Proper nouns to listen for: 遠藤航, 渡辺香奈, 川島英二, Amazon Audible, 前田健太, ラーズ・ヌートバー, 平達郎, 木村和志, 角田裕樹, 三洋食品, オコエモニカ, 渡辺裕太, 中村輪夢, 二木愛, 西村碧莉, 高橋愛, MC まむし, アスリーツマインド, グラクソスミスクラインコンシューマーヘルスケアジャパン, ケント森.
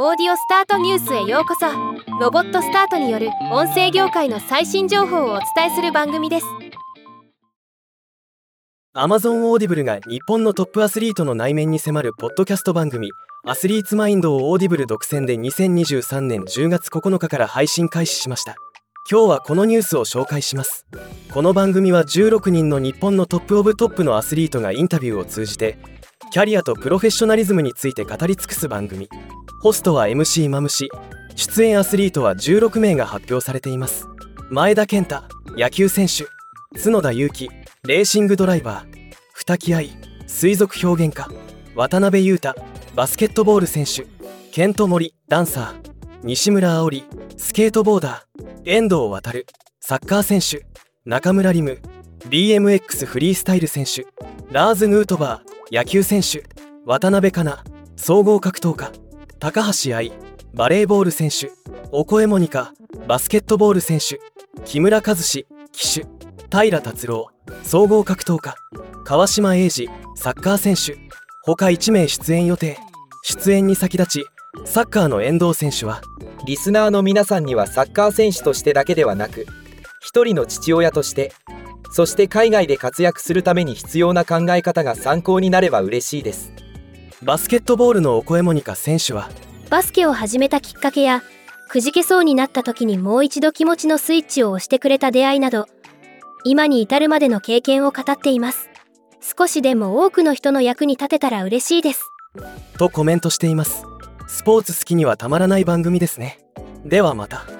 オーディオスタートニュースへようこそ。ロボットスタートによる音声業界の最新情報をお伝えする番組です。 Amazon Audible が日本のトップアスリートの内面に迫るポッドキャスト番組アスリーツマインドを Audible 独占で2023年10月9日から配信開始しました。今日はこのニュースを紹介します。この番組は16人の日本のトップオブトップのアスリートがインタビューを通じてキャリアとプロフェッショナリズムについて語り尽くす番組。ホストは MC まむし、出演アスリートは16名が発表されています。前田健太、野球選手、角田裕樹、レーシングドライバー、二木愛、水族表現家、渡辺裕太、バスケットボール選手、ケント森、ダンサー、西村碧莉、スケートボーダー、遠藤航、サッカー選手、中村輪夢、 BMX フリースタイル選手、ラーズ・ヌートバー、野球選手、渡辺香奈、総合格闘家、高橋愛、バレーボール選手、オコエモニカ、バスケットボール選手、木村和志、騎手、平達郎、総合格闘家、川島英二、サッカー選手、他1名出演予定。出演に先立ち、サッカーの遠藤選手は、リスナーの皆さんにはサッカー選手としてだけではなく、一人の父親として、そして海外で活躍するために必要な考え方が参考になれば嬉しいです。バスケットボールのオコエモニカ選手は、バスケを始めたきっかけや、くじけそうになった時にもう一度気持ちのスイッチを押してくれた出会いなど、今に至るまでの経験を語っています。少しでも多くの人の役に立てたら嬉しいです。とコメントしています。スポーツ好きにはたまらない番組ですね。ではまた。